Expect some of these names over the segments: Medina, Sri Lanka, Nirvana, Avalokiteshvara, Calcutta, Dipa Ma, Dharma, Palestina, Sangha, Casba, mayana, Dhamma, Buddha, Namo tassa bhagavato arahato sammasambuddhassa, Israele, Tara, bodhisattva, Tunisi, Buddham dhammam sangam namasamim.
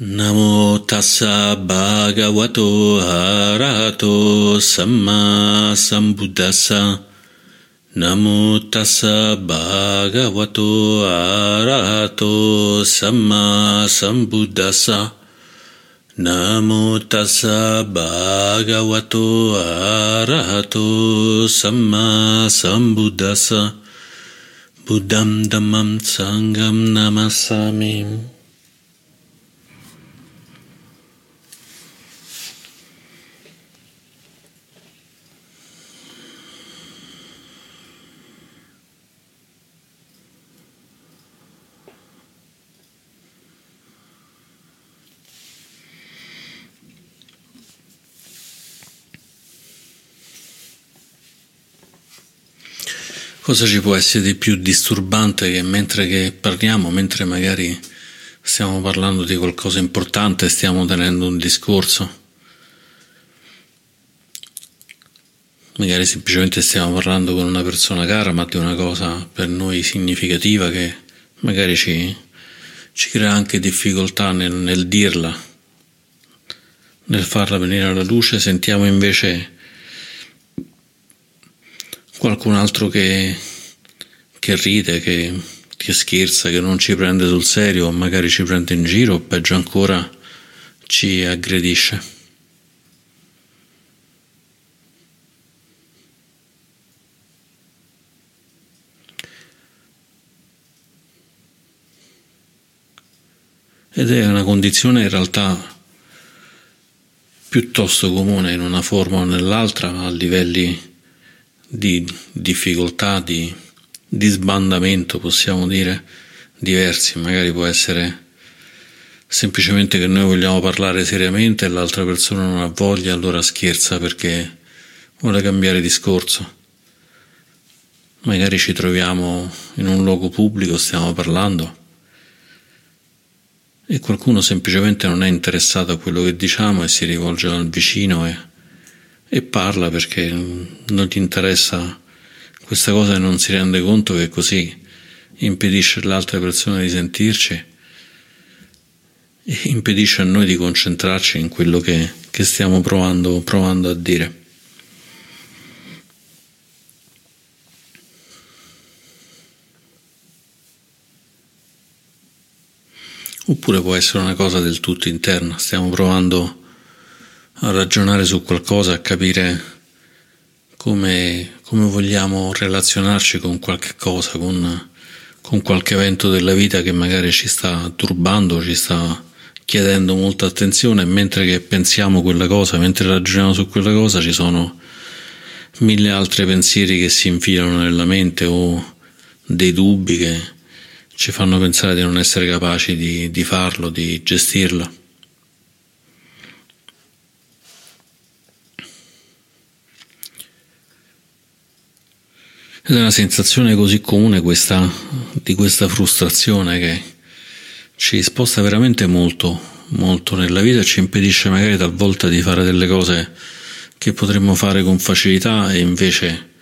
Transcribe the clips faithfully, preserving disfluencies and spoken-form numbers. Namo tassa bhagavato arahato sammasambuddhassa. Namo tassa bhagavato arahato sammasambuddhassa. Namo tassa bhagavato arahato sammasambuddhassa. Buddham dhammam sangam namasamim. Cosa ci può essere di più disturbante che mentre che parliamo, mentre magari stiamo parlando di qualcosa importante, stiamo tenendo un discorso, magari semplicemente stiamo parlando con una persona cara, ma di una cosa per noi significativa che magari ci, ci crea anche difficoltà nel, nel dirla, nel farla venire alla luce. Sentiamo invece qualcun altro che, che ride, che, che scherza, che non ci prende sul serio, o magari ci prende in giro, o peggio ancora ci aggredisce. Ed è una condizione in realtà piuttosto comune in una forma o nell'altra, ma a livelli di difficoltà, di, di sbandamento, possiamo dire, diversi. Magari può essere semplicemente che noi vogliamo parlare seriamente e l'altra persona non ha voglia, allora scherza perché vuole cambiare discorso. Magari ci troviamo in un luogo pubblico, stiamo parlando e qualcuno semplicemente non è interessato a quello che diciamo e si rivolge al vicino e e parla perché non gli interessa questa cosa e non si rende conto che così impedisce alle altre persone di sentirci e impedisce a noi di concentrarci in quello che, che stiamo provando, provando a dire. Oppure può essere una cosa del tutto interna, stiamo provando a ragionare su qualcosa, a capire come, come vogliamo relazionarci con qualche cosa, con, con qualche evento della vita che magari ci sta turbando, ci sta chiedendo molta attenzione, e mentre che pensiamo quella cosa, mentre ragioniamo su quella cosa, ci sono mille altri pensieri che si infilano nella mente o dei dubbi che ci fanno pensare di non essere capaci di, di farlo, di gestirla. Ed è una sensazione così comune questa, di questa frustrazione che ci sposta veramente molto, molto nella vita e ci impedisce magari talvolta di fare delle cose che potremmo fare con facilità, e invece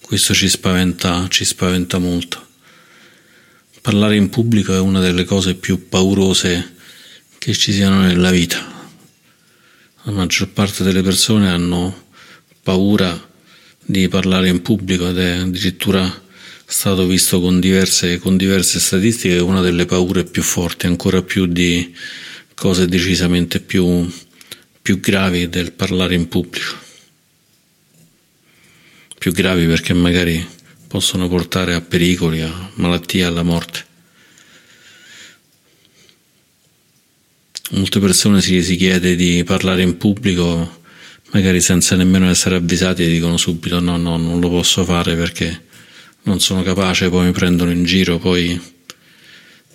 questo ci spaventa, ci spaventa molto. Parlare in pubblico è una delle cose più paurose che ci siano nella vita. La maggior parte delle persone hanno paura di parlare in pubblico ed è addirittura stato visto con diverse, con diverse statistiche una delle paure più forti, ancora più di cose decisamente più, più gravi del parlare in pubblico. Più gravi perché magari possono portare a pericoli, a malattie, alla morte. Molte persone si, si chiede di parlare in pubblico magari senza nemmeno essere avvisati e dicono subito no, no, non lo posso fare perché non sono capace, poi mi prendono in giro, poi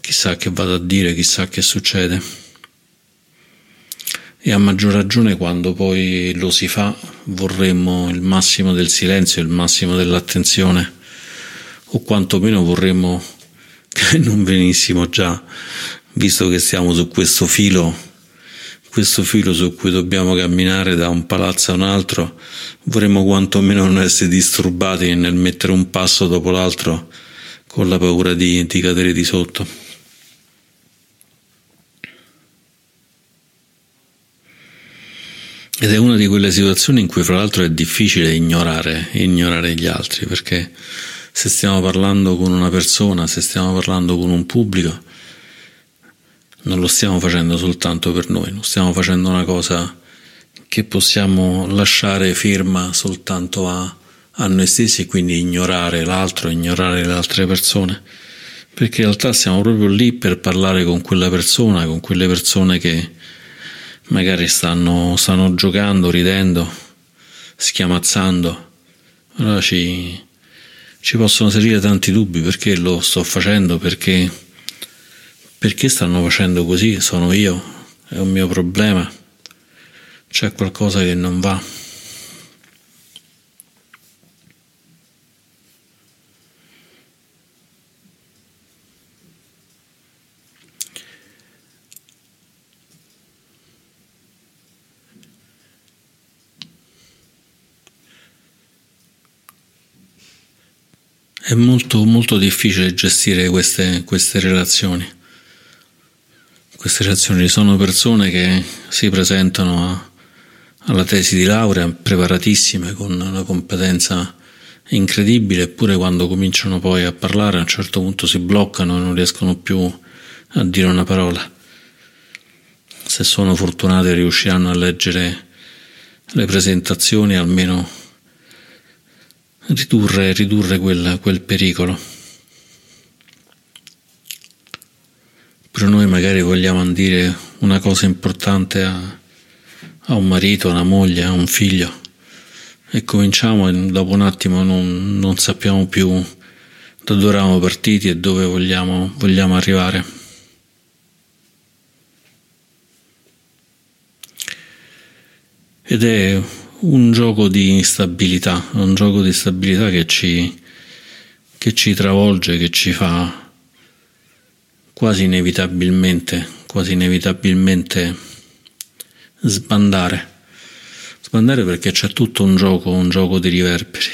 chissà che vado a dire, chissà che succede. E a maggior ragione quando poi lo si fa vorremmo il massimo del silenzio, il massimo dell'attenzione, o quantomeno vorremmo che non venissimo già, visto che siamo su questo filo questo filo su cui dobbiamo camminare da un palazzo a un altro, vorremmo quantomeno non essere disturbati nel mettere un passo dopo l'altro con la paura di, di cadere di sotto. Ed è una di quelle situazioni in cui fra l'altro è difficile ignorare, ignorare gli altri, perché se stiamo parlando con una persona, se stiamo parlando con un pubblico, non lo stiamo facendo soltanto per noi, non stiamo facendo una cosa che possiamo lasciare firma soltanto a, a noi stessi e quindi ignorare l'altro, ignorare le altre persone, perché in realtà siamo proprio lì per parlare con quella persona, con quelle persone che magari stanno, stanno giocando, ridendo, schiamazzando. Allora ci, ci possono servire tanti dubbi: perché lo sto facendo, perché, perché stanno facendo così, sono io, è un mio problema, c'è qualcosa che non va. È molto molto difficile gestire queste, queste relazioni. Queste relazioni sono persone che si presentano a, alla tesi di laurea preparatissime, con una competenza incredibile, eppure quando cominciano poi a parlare a un certo punto si bloccano e non riescono più a dire una parola. Se sono fortunate riusciranno a leggere le presentazioni, almeno ridurre, ridurre quel, quel pericolo. Per noi magari vogliamo dire una cosa importante a, a un marito, a una moglie, a un figlio, e cominciamo e dopo un attimo non, non sappiamo più da dove eravamo partiti e dove vogliamo, vogliamo arrivare. Ed è un gioco di instabilità, un gioco di stabilità che ci, che ci travolge, che ci fa quasi inevitabilmente, quasi inevitabilmente sbandare. Sbandare perché c'è tutto un gioco, un gioco di riverberi.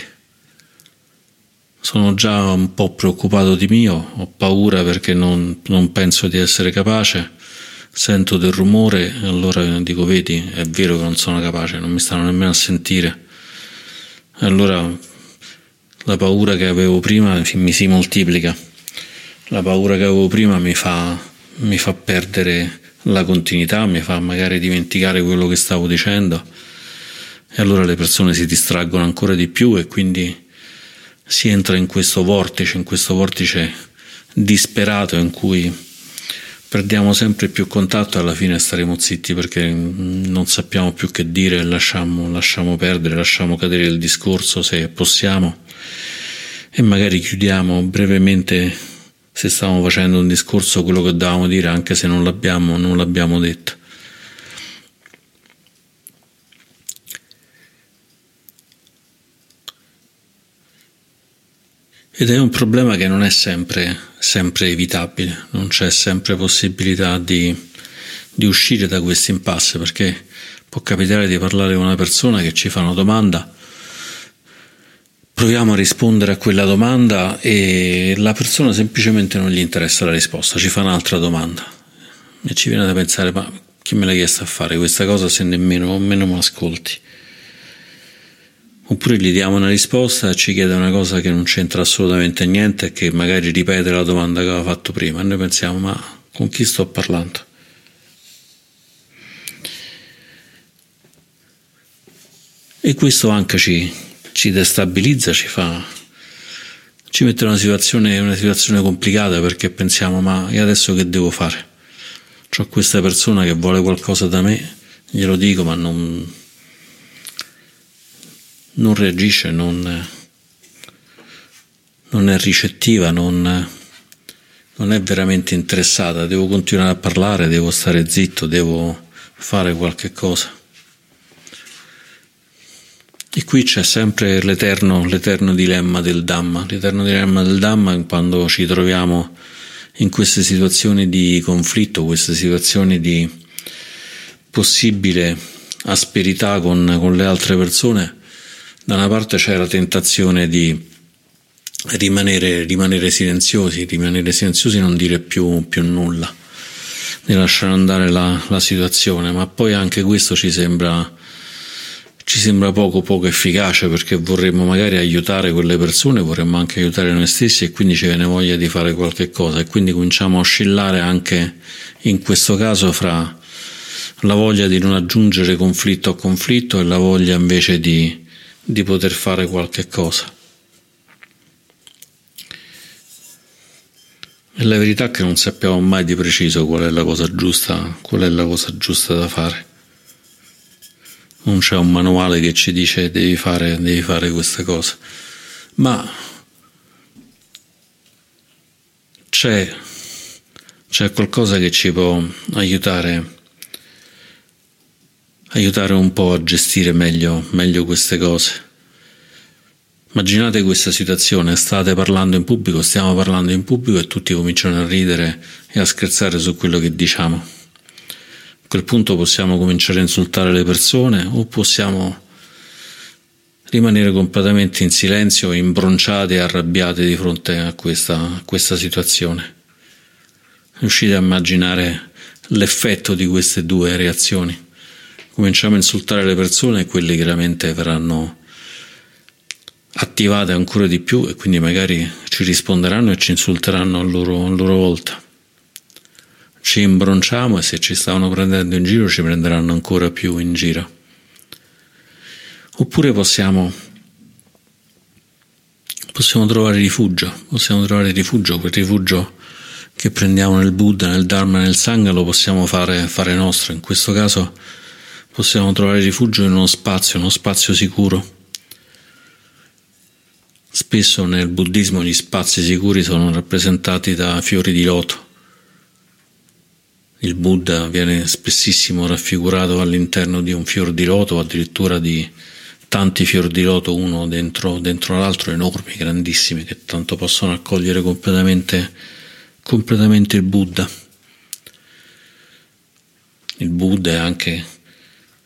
Sono già un po' preoccupato di mio, ho paura perché non, non penso di essere capace. Sento del rumore e allora dico: vedi, è vero che non sono capace, non mi stanno nemmeno a sentire. E allora la paura che avevo prima mi si moltiplica, la paura che avevo prima mi fa, mi fa perdere la continuità, mi fa magari dimenticare quello che stavo dicendo, e allora le persone si distraggono ancora di più e quindi si entra in questo vortice, in questo vortice disperato in cui perdiamo sempre più contatto e alla fine staremo zitti perché non sappiamo più che dire, lasciamo, lasciamo perdere, lasciamo cadere il discorso se possiamo, e magari chiudiamo brevemente, se stavamo facendo un discorso, quello che dovevamo dire anche se non l'abbiamo, non l'abbiamo detto. Ed è un problema che non è sempre, sempre evitabile, non c'è sempre possibilità di, di uscire da questo impasse, perché può capitare di parlare con una persona che ci fa una domanda, proviamo a rispondere a quella domanda e la persona semplicemente non gli interessa la risposta, ci fa un'altra domanda e ci viene da pensare: ma chi me l'ha chiesto a fare questa cosa se nemmeno nemmeno mi ascolti? Oppure gli diamo una risposta e ci chiede una cosa che non c'entra assolutamente niente e che magari ripete la domanda che aveva fatto prima, e noi pensiamo: ma con chi sto parlando? E questo anche ci, ci destabilizza, ci fa, ci mette in una situazione, una situazione complicata, perché pensiamo: ma io adesso che devo fare? C'ho questa persona che vuole qualcosa da me, glielo dico ma non... non reagisce, non, non è ricettiva, non, non è veramente interessata, devo continuare a parlare, devo stare zitto, devo fare qualche cosa. E qui c'è sempre l'eterno, l'eterno dilemma del Dhamma, l'eterno dilemma del Dhamma quando ci troviamo in queste situazioni di conflitto, queste situazioni di possibile asperità con, con le altre persone. Da una parte c'è la tentazione di rimanere, rimanere silenziosi, rimanere silenziosi non dire più, più nulla, di lasciare andare la, la situazione, ma poi anche questo ci sembra ci sembra poco poco efficace, perché vorremmo magari aiutare quelle persone, vorremmo anche aiutare noi stessi, e quindi ci viene voglia di fare qualche cosa, e quindi cominciamo a oscillare anche in questo caso fra la voglia di non aggiungere conflitto a conflitto e la voglia invece di, di poter fare qualche cosa. E la verità è che non sappiamo mai di preciso qual è la cosa giusta, qual è la cosa giusta da fare. Non c'è un manuale che ci dice devi fare, devi fare questa cosa, ma c'è, c'è qualcosa che ci può aiutare, aiutare un po' a gestire meglio, meglio queste cose. Immaginate questa situazione, state parlando in pubblico, stiamo parlando in pubblico e tutti cominciano a ridere e a scherzare su quello che diciamo. A quel punto possiamo cominciare a insultare le persone, o possiamo rimanere completamente in silenzio, imbronciate e arrabbiate di fronte a questa, a questa situazione. Riuscite a immaginare l'effetto di queste due reazioni? Cominciamo a insultare le persone e quelle chiaramente verranno attivate ancora di più, e quindi magari ci risponderanno e ci insulteranno a loro, a loro volta. Ci imbronciamo, e se ci stavano prendendo in giro ci prenderanno ancora più in giro. Oppure possiamo possiamo trovare rifugio, possiamo trovare rifugio, quel rifugio che prendiamo nel Buddha, nel Dharma, nel Sangha, lo possiamo fare, fare nostro. In questo caso possiamo trovare rifugio in uno spazio, uno spazio sicuro. Spesso nel buddismo gli spazi sicuri sono rappresentati da fiori di loto. Il Buddha viene spessissimo raffigurato all'interno di un fior di loto, addirittura di tanti fiori di loto, uno dentro, dentro l'altro, enormi, grandissimi, che tanto possono accogliere completamente, completamente il Buddha. Il Buddha e anche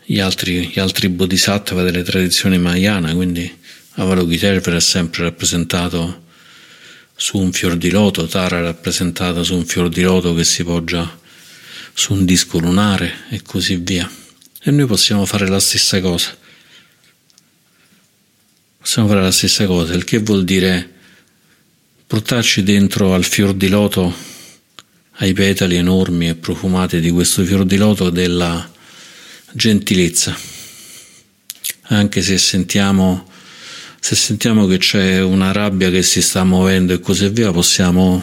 gli altri, gli altri bodhisattva delle tradizioni mayana, quindi Avalokiteshvara è sempre rappresentato su un fior di loto, Tara è rappresentata su un fior di loto che si poggia su un disco lunare, e così via. E noi possiamo fare la stessa cosa. Possiamo fare la stessa cosa, il che vuol dire portarci dentro al fior di loto, ai petali enormi e profumati di questo fior di loto, della gentilezza. Anche se sentiamo Se sentiamo che c'è una rabbia che si sta muovendo e così via, possiamo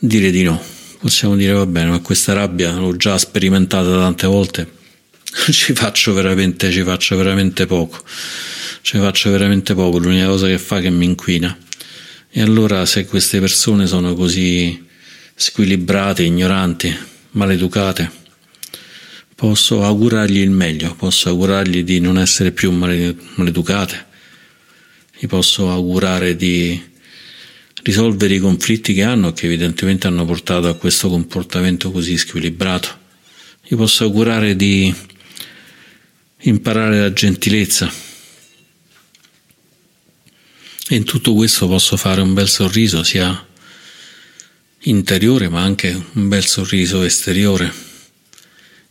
dire di no. Possiamo dire va bene, ma questa rabbia l'ho già sperimentata tante volte, ci faccio veramente, ci faccio veramente poco, ci faccio veramente poco, l'unica cosa che fa è che mi inquina. E allora se queste persone sono così squilibrate, ignoranti, maleducate, posso augurargli il meglio, posso augurargli di non essere più maleducate. Gli posso augurare di risolvere i conflitti che hanno, che evidentemente hanno portato a questo comportamento così squilibrato. Gli posso augurare di imparare la gentilezza. E in tutto questo posso fare un bel sorriso, sia interiore ma anche un bel sorriso esteriore,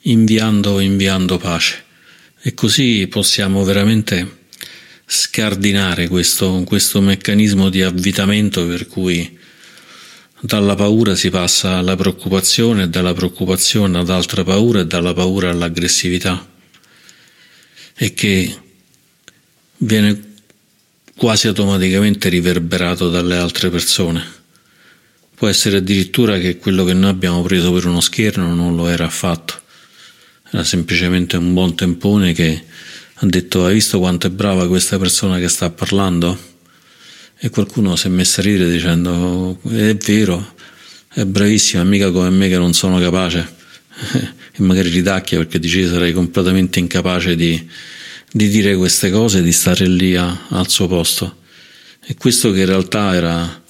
inviando, inviando pace. E così possiamo veramente scardinare questo, questo meccanismo di avvitamento per cui dalla paura si passa alla preoccupazione, dalla preoccupazione ad altra paura e dalla paura all'aggressività, e che viene quasi automaticamente riverberato dalle altre persone. Può essere addirittura che quello che noi abbiamo preso per uno scherno non lo era affatto, era semplicemente un buon tempone che ha detto hai visto quanto è brava questa persona che sta parlando? E qualcuno si è messo a ridere dicendo è vero, è bravissima, mica come me che non sono capace, e magari ridacchia perché dice sarei completamente incapace di, di dire queste cose, di stare lì a, al suo posto. E questo che in realtà era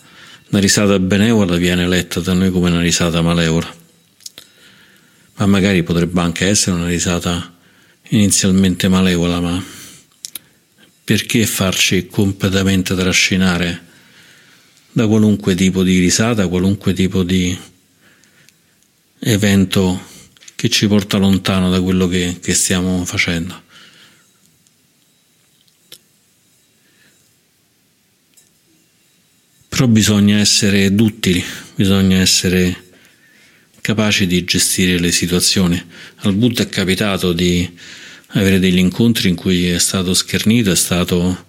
una risata benevola viene letta da noi come una risata malevola, ma magari potrebbe anche essere una risata inizialmente malevola, ma perché farci completamente trascinare da qualunque tipo di risata, qualunque tipo di evento che ci porta lontano da quello che, che stiamo facendo? Però bisogna essere duttili, bisogna essere capaci di gestire le situazioni. Al Buddha è capitato di avere degli incontri in cui è stato schernito, è stato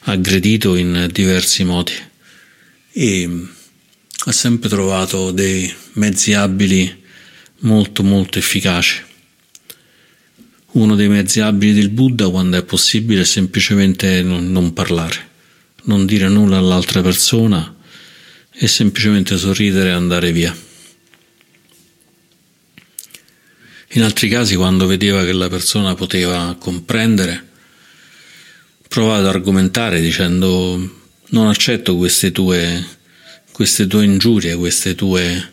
aggredito in diversi modi e ha sempre trovato dei mezzi abili molto molto efficaci. Uno dei mezzi abili del Buddha, quando è possibile, è semplicemente non parlare, non dire nulla all'altra persona e semplicemente sorridere e andare via. In altri casi, quando vedeva che la persona poteva comprendere, provava ad argomentare dicendo: non accetto queste tue, queste tue ingiurie, queste tue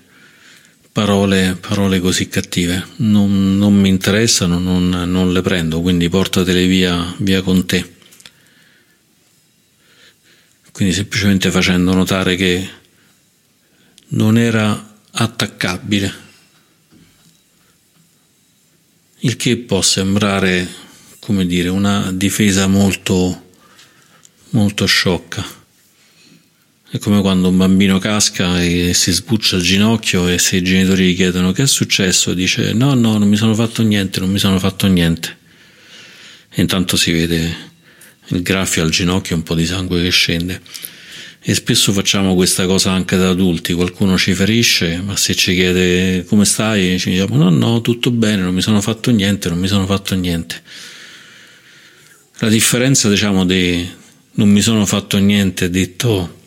parole, parole così cattive, non, non mi interessano, non, non le prendo, quindi portatele via, via con te. Quindi semplicemente facendo notare che non era attaccabile. Il che può sembrare, come dire, una difesa molto, molto sciocca. È come quando un bambino casca e si sbuccia il ginocchio e se i genitori gli chiedono che è successo, dice no, no, non mi sono fatto niente, non mi sono fatto niente. E intanto si vede il graffio al ginocchio e un po' di sangue che scende. E spesso facciamo questa cosa anche da adulti, qualcuno ci ferisce, ma se ci chiede come stai, ci diciamo no, no, tutto bene, non mi sono fatto niente, non mi sono fatto niente. La differenza, diciamo, di non mi sono fatto niente detto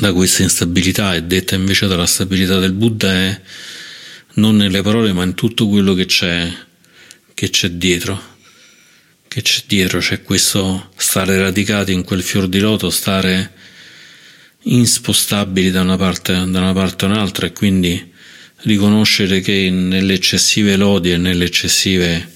da questa instabilità e detta invece dalla stabilità del Buddha è non nelle parole ma in tutto quello che c'è, che c'è dietro. Che c'è dietro, c'è questo stare radicati in quel fior di loto, stare inspostabili da una parte da una parte a un'altra e quindi riconoscere che nelle eccessive lodi e nelle eccessive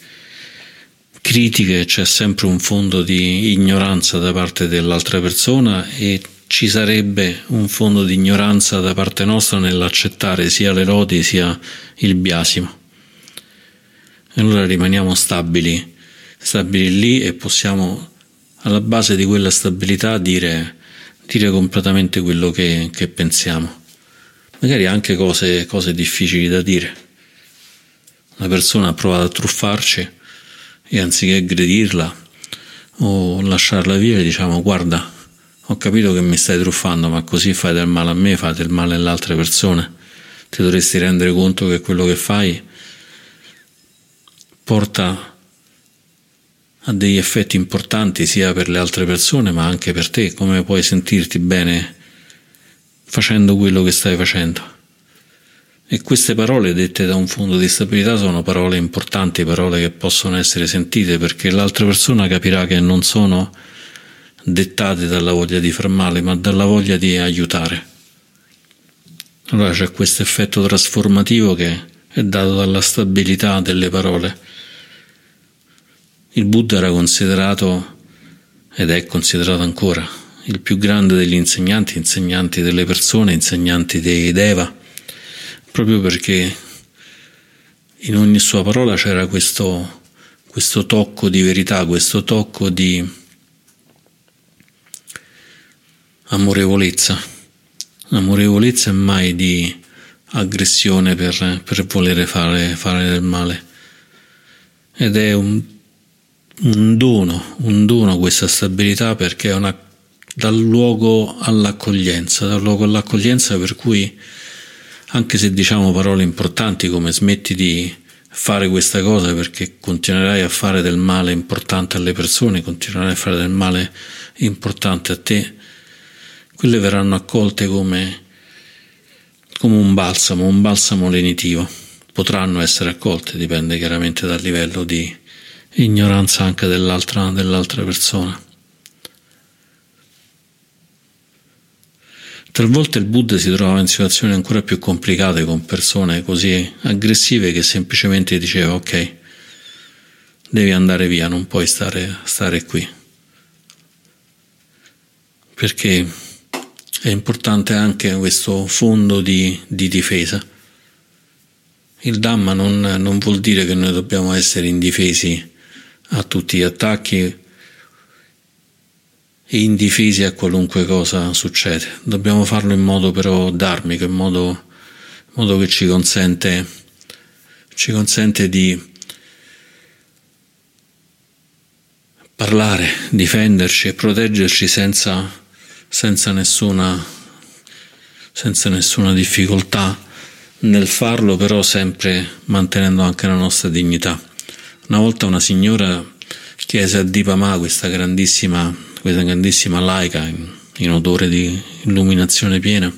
critiche c'è sempre un fondo di ignoranza da parte dell'altra persona e ci sarebbe un fondo di ignoranza da parte nostra nell'accettare sia le lodi sia il biasimo. E allora rimaniamo stabili, stabili lì e possiamo alla base di quella stabilità dire dire completamente quello che, che pensiamo, magari anche cose, cose difficili da dire. Una persona ha provato a truffarci e anziché aggredirla o lasciarla via diciamo guarda, ho capito che mi stai truffando, ma così fai del male a me, fai del male alle altre persone, ti dovresti rendere conto che quello che fai porta ha degli effetti importanti sia per le altre persone ma anche per te, come puoi sentirti bene facendo quello che stai facendo. E queste parole dette da un fondo di stabilità sono parole importanti, parole che possono essere sentite perché l'altra persona capirà che non sono dettate dalla voglia di far male ma dalla voglia di aiutare. Allora c'è questo effetto trasformativo che è dato dalla stabilità delle parole. Il Buddha era considerato, ed è considerato ancora, il più grande degli insegnanti, insegnanti delle persone, insegnanti dei Deva, proprio perché in ogni sua parola c'era questo, questo tocco di verità, questo tocco di amorevolezza, amorevolezza e mai di aggressione per, per volere fare, fare del male. Ed è un Un dono, un dono questa stabilità perché è una, dal luogo all'accoglienza, dal luogo all'accoglienza per cui anche se diciamo parole importanti come smetti di fare questa cosa perché continuerai a fare del male importante alle persone, continuerai a fare del male importante a te, quelle verranno accolte come, come un balsamo, un balsamo lenitivo, potranno essere accolte, dipende chiaramente dal livello di ignoranza anche dell'altra, dell'altra persona. Talvolta il Buddha si trovava in situazioni ancora più complicate con persone così aggressive che semplicemente diceva ok, devi andare via, non puoi stare, stare qui. Perché è importante anche questo fondo di, di difesa. Il Dhamma non, non vuol dire che noi dobbiamo essere indifesi a tutti gli attacchi indifesi a qualunque cosa succede. Dobbiamo farlo in modo però dharmico, in modo, in modo che ci consente, ci consente di parlare, difenderci e proteggerci senza, senza, nessuna, senza nessuna difficoltà, nel farlo però sempre mantenendo anche la nostra dignità. Una volta una signora chiese a Dipa Ma, questa grandissima, questa grandissima laica in, in odore di illuminazione piena,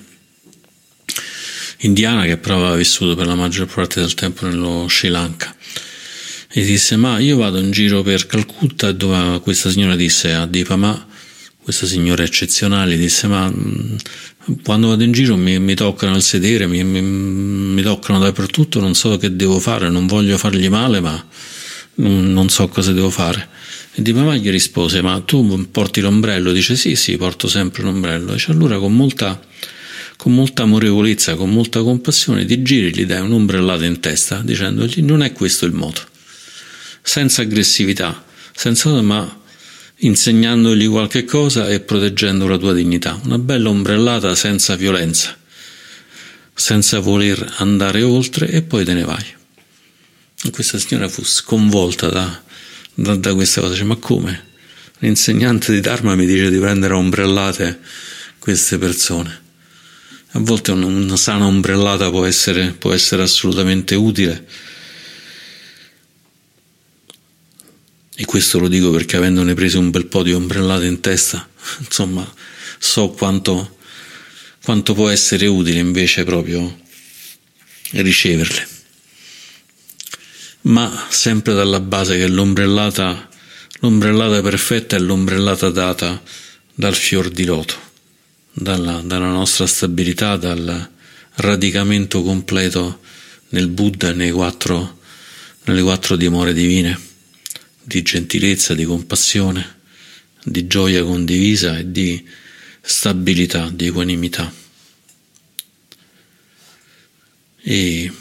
indiana, che però aveva vissuto per la maggior parte del tempo nello Sri Lanka, e disse: ma io vado in giro per Calcutta, dove questa signora disse a Dipa Ma, questa signora eccezionale, disse: ma quando vado in giro mi, mi toccano il sedere, mi, mi, mi toccano dappertutto, non so che devo fare, non voglio fargli male, ma non so cosa devo fare. E Dipa Ma gli rispose: ma tu porti l'ombrello? Dice: sì, sì, porto sempre l'ombrello. Dice: allora con molta, con molta amorevolezza, con molta compassione ti giri, gli dai un'ombrellata in testa dicendogli: non è questo il modo. Senza aggressività, senza, ma insegnandogli qualche cosa e proteggendo la tua dignità. Una bella ombrellata senza violenza, senza voler andare oltre, e poi te ne vai. E questa signora fu sconvolta da, da, da questa cosa. Dice: ma come? L'insegnante di Dharma mi dice di prendere ombrellate queste persone. A volte una, una sana ombrellata può essere, può essere assolutamente utile. E questo lo dico perché, avendone preso un bel po' di ombrellate in testa, insomma, so quanto, quanto può essere utile invece proprio riceverle. Ma sempre dalla base che l'ombrellata, l'ombrellata perfetta è l'ombrellata data dal fior di loto, dalla, dalla nostra stabilità, dal radicamento completo nel Buddha, nei quattro, nelle quattro dimore divine, di gentilezza, di compassione, di gioia condivisa e di stabilità, di equanimità. E,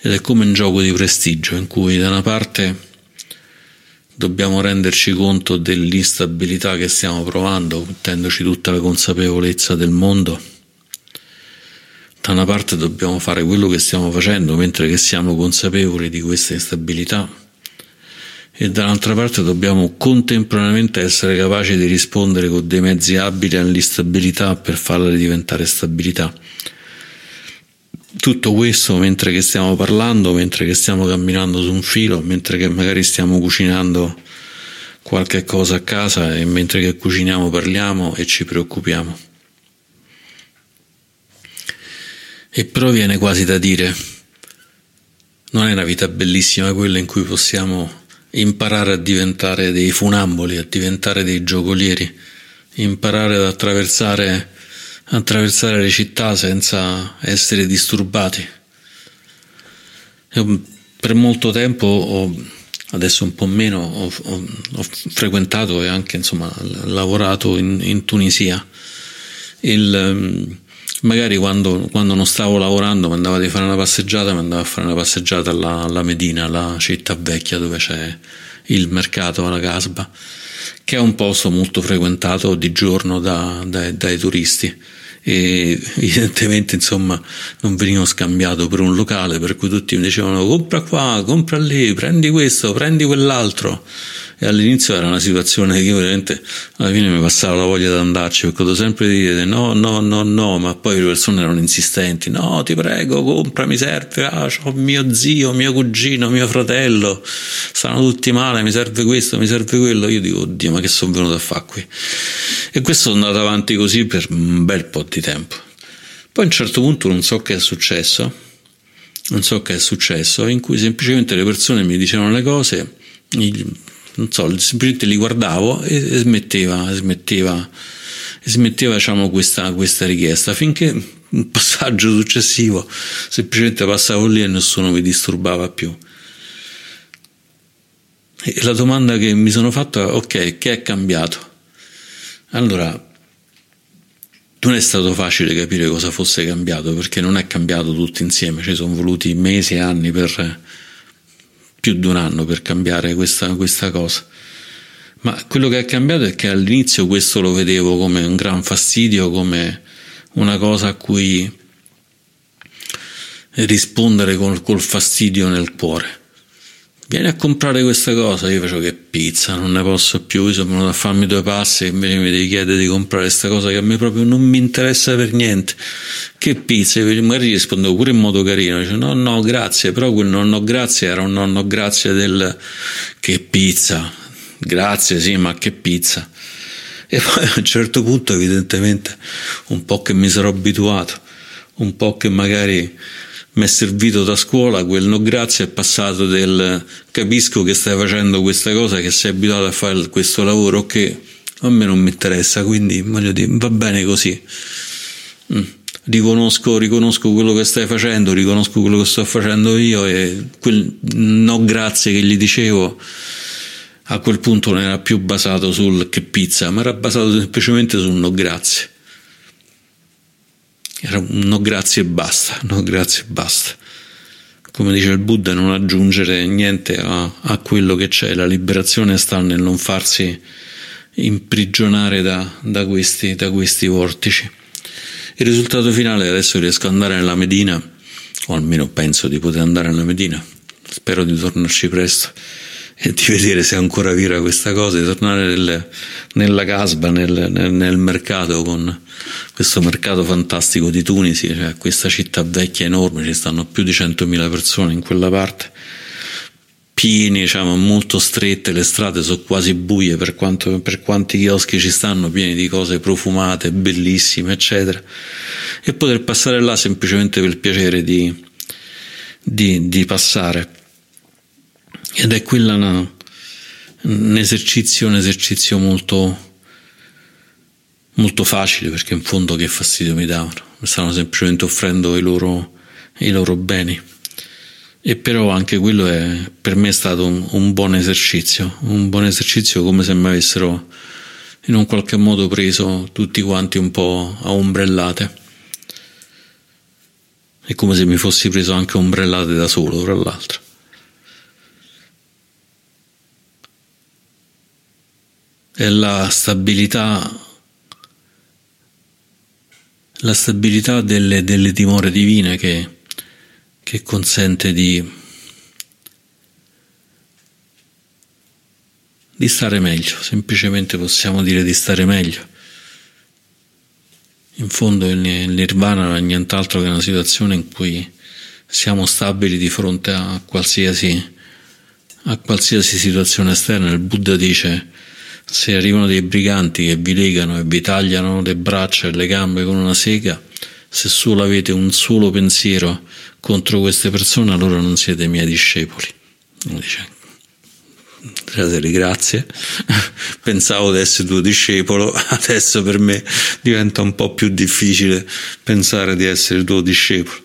ed è come un gioco di prestigio in cui da una parte dobbiamo renderci conto dell'instabilità che stiamo provando, mettendoci tutta la consapevolezza del mondo, da una parte dobbiamo fare quello che stiamo facendo mentre che siamo consapevoli di questa instabilità, e dall'altra parte dobbiamo contemporaneamente essere capaci di rispondere con dei mezzi abili all'instabilità per farla diventare stabilità. Tutto questo mentre che stiamo parlando, mentre che stiamo camminando su un filo, mentre che magari stiamo cucinando qualche cosa a casa, e mentre che cuciniamo parliamo e ci preoccupiamo. E però viene quasi da dire: non è una vita bellissima quella in cui possiamo imparare a diventare dei funamboli, a diventare dei giocolieri, imparare ad attraversare, attraversare le città senza essere disturbati? Io per molto tempo, ho, adesso un po' meno, ho, ho, ho frequentato e anche, insomma, lavorato in, in Tunisia. Il... Magari quando, quando non stavo lavorando mi andavo a fare una passeggiata, mi andavo a fare una passeggiata alla, alla Medina, la città vecchia dove c'è il mercato, alla Casba, che è un posto molto frequentato di giorno da, da, dai turisti, e evidentemente, insomma, non venivo scambiato per un locale, per cui tutti mi dicevano: compra qua, compra lì, prendi questo, prendi quell'altro. E all'inizio era una situazione che veramente alla fine mi passava la voglia di andarci, perché ho sempre di dire no, no, no, no, ma poi le persone erano insistenti: no, ti prego, compra, mi serve, ah, c'ho mio zio, mio cugino, mio fratello, stanno tutti male, mi serve questo, mi serve quello. Io dico: oddio, ma che sono venuto a fare qui? E questo è andato avanti così per un bel po' di tempo. Poi a un certo punto non so che è successo, non so che è successo, in cui semplicemente le persone mi dicevano le cose, non so, semplicemente li guardavo e smetteva, smetteva, smetteva diciamo, questa, questa richiesta, finché un passaggio successivo semplicemente passavo lì e nessuno mi disturbava più. E la domanda che mi sono fatto è: ok, che è cambiato? Allora, non è stato facile capire cosa fosse cambiato, perché non è cambiato tutto insieme, ci sono voluti mesi e anni, per più di un anno, per cambiare questa, questa cosa. Ma quello che è cambiato è che all'inizio questo lo vedevo come un gran fastidio, come una cosa a cui rispondere col, col fastidio nel cuore. Vieni a comprare questa cosa, io faccio che pizza, non ne posso più, sono venuto a farmi due passi e invece mi devi chiedere di comprare questa cosa che a me proprio non mi interessa per niente. Che pizza? Io magari rispondo pure in modo carino, dice no no grazie, però quel nonno grazie era un nonno grazie del che pizza, grazie sì ma che pizza. E poi a un certo punto evidentemente un po' che mi sarò abituato, un po' che magari mi è servito da scuola, quel no grazie è passato del capisco che stai facendo questa cosa, che sei abituato a fare questo lavoro che a me non mi interessa, quindi voglio dire va bene così, riconosco, riconosco quello che stai facendo, riconosco quello che sto facendo io, e quel no grazie che gli dicevo a quel punto non era più basato sul che pizza, ma era basato semplicemente sul no grazie. Era un no grazie e basta, no grazie e basta. Come dice il Buddha, non aggiungere niente a, a quello che c'è, la liberazione sta nel non farsi imprigionare da, da, questi, da questi vortici. Il risultato finale, adesso riesco ad andare nella Medina, o almeno penso di poter andare nella Medina, spero di tornarci presto e di vedere se è ancora vera questa cosa, di tornare nel, nella Casba, nel, nel, nel mercato, con questo mercato fantastico di Tunisi, cioè questa città vecchia enorme, ci stanno più di centomila persone in quella parte, pieni, diciamo, molto strette, le strade sono quasi buie per, quanto, per quanti chioschi ci stanno, pieni di cose profumate, bellissime, eccetera, e poter passare là semplicemente per il piacere di, di, di passare. Ed è quella una, un esercizio, un esercizio molto, molto facile, perché in fondo che fastidio mi davano, mi stavano semplicemente offrendo i loro, i loro beni. E però anche quello è, per me è stato un, un buon esercizio, un buon esercizio, come se mi avessero in un qualche modo preso tutti quanti un po' a ombrellate. È come se mi fossi preso anche ombrellate da solo, tra l'altro. È la stabilità, la stabilità delle, delle dimore divine che, che consente di, di stare meglio, semplicemente possiamo dire di stare meglio. In fondo il Nirvana non è nient'altro che una situazione in cui siamo stabili di fronte a qualsiasi, a qualsiasi situazione esterna. Il Buddha dice: se arrivano dei briganti che vi legano e vi tagliano le braccia e le gambe con una sega, se solo avete un solo pensiero contro queste persone, allora non siete miei discepoli. Dice, grazie, pensavo di essere tuo discepolo, adesso per me diventa un po' più difficile pensare di essere tuo discepolo.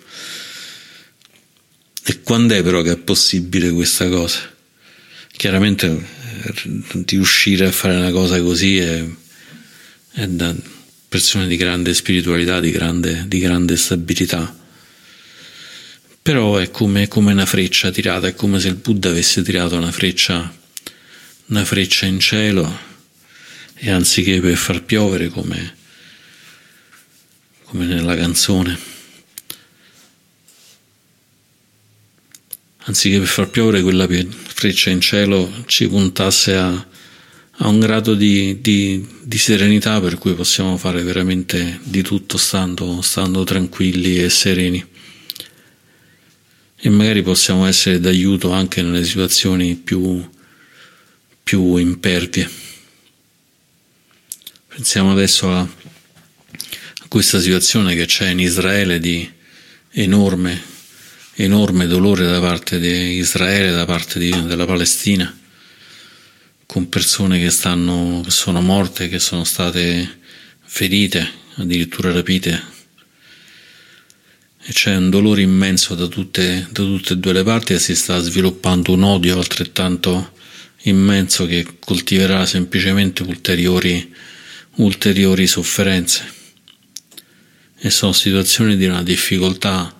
E quando è però che è possibile questa cosa? Chiaramente riuscire a fare una cosa così è, è da persone di grande spiritualità, di grande, di grande stabilità, però è come, come una freccia tirata, è come se il Buddha avesse tirato una freccia, una freccia in cielo, e anziché per far piovere, come, come nella canzone, anziché per far piovere quella freccia in cielo ci puntasse a, a un grado di, di, di serenità per cui possiamo fare veramente di tutto stando, stando tranquilli e sereni, e magari possiamo essere d'aiuto anche nelle situazioni più, più impervie. Pensiamo adesso a, a questa situazione che c'è in Israele di enorme enorme dolore da parte di Israele, da parte di, della Palestina, con persone che stanno, che sono morte, che sono state ferite, addirittura rapite, e c'è un dolore immenso da tutte, da tutte e due le parti, e si sta sviluppando un odio altrettanto immenso che coltiverà semplicemente ulteriori, ulteriori sofferenze, e sono situazioni di una difficoltà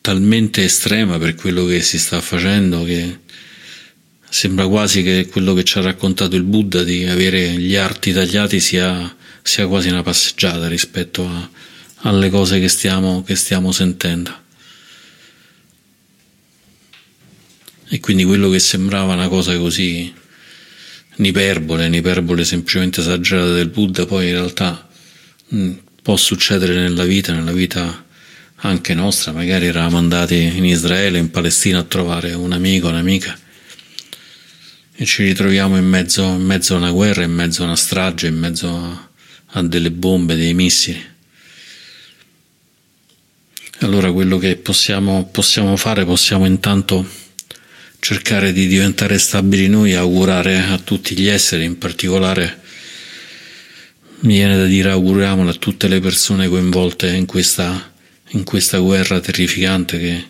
talmente estrema per quello che si sta facendo, che Sembra quasi che quello che ci ha raccontato il Buddha di avere gli arti tagliati sia, sia quasi una passeggiata rispetto a, alle cose che stiamo, che stiamo sentendo. E quindi quello che sembrava una cosa così, un'iperbole, un'iperbole semplicemente esagerata del Buddha, poi in realtà mh, può succedere nella vita, nella vita anche nostra. Magari eravamo andati in Israele, in Palestina a trovare un amico, un'amica, e ci ritroviamo in mezzo, in mezzo a una guerra, in mezzo a una strage, in mezzo a, a delle bombe, dei missili. Allora quello che possiamo, possiamo fare, possiamo intanto cercare di diventare stabili noi e augurare a tutti gli esseri, in particolare mi viene da dire auguriamolo a tutte le persone coinvolte in questa, in questa guerra terrificante che,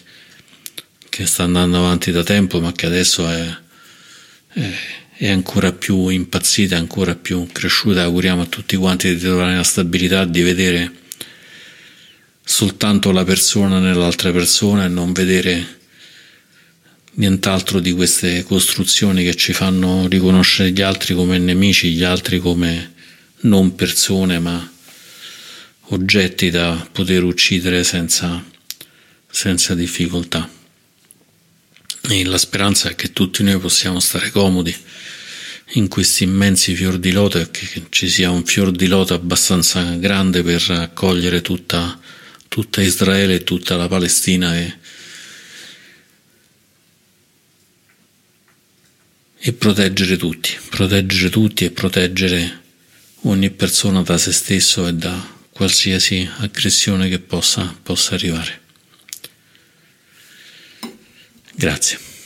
che sta andando avanti da tempo, ma che adesso è, è, è ancora più impazzita, ancora più cresciuta. Auguriamo a tutti quanti di trovare la stabilità, di vedere soltanto la persona nell'altra persona e non vedere nient'altro di queste costruzioni che ci fanno riconoscere gli altri come nemici, gli altri come non persone ma oggetti da poter uccidere senza, senza difficoltà. E la speranza è che tutti noi possiamo stare comodi in questi immensi fior di loto e che ci sia un fior di loto abbastanza grande per accogliere tutta, tutta Israele e tutta la Palestina e e proteggere tutti, proteggere tutti e proteggere ogni persona da se stesso e da qualsiasi aggressione che possa, possa arrivare. Grazie.